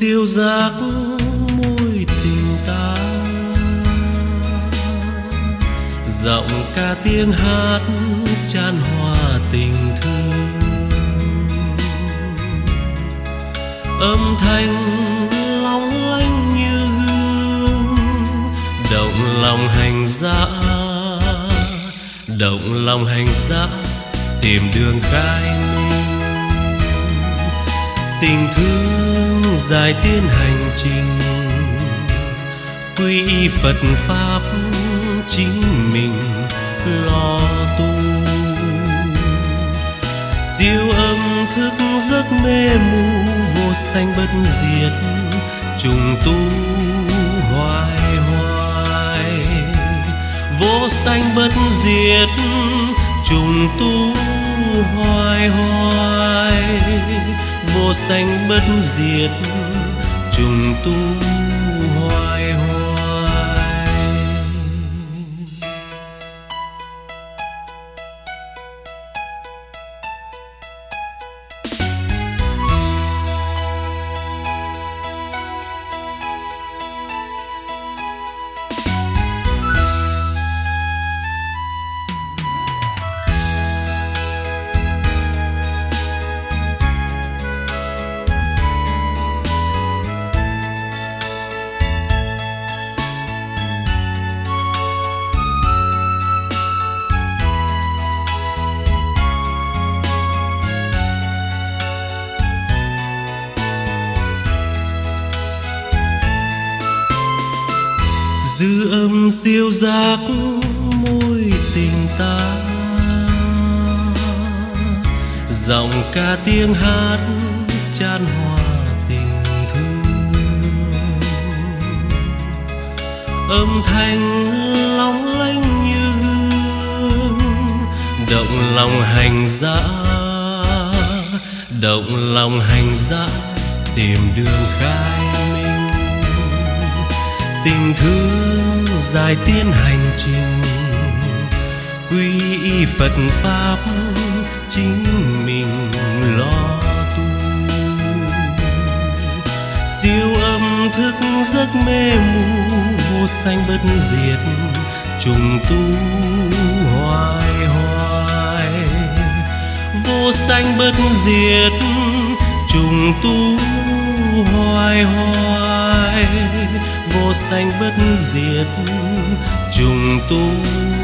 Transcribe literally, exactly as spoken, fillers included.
siêu giác môi tình ta, giọng ca tiếng hát chan hòa tình thương, âm thanh long lanh như gương, động lòng hành giả, động lòng hành giả tìm đường khai minh. Tình thương dài tiến hành trình, quy y Phật pháp chính mình lo tu, siêu âm thức giấc mê mù vô sanh bất diệt trùng tu hoài hoài, vô sanh bất diệt trùng tu hoài hoài, vô sanh bất diệt trùng tu hoài hoài. Dư âm siêu giác môi tình ta, giọng ca tiếng hát chan hòa tình thương, âm thanh long lanh như gương, động lòng hành giả, động lòng hành giả tìm đường khai minh. Tình thương dài tiến hành trình, quy y Phật pháp chính mình lo tu, siêu âm thức giấc mê mù vô sanh bất diệt trùng tu hoài hoài, vô sanh bất diệt trùng tu hoài hoài, vô sanh bất diệt trùng tu.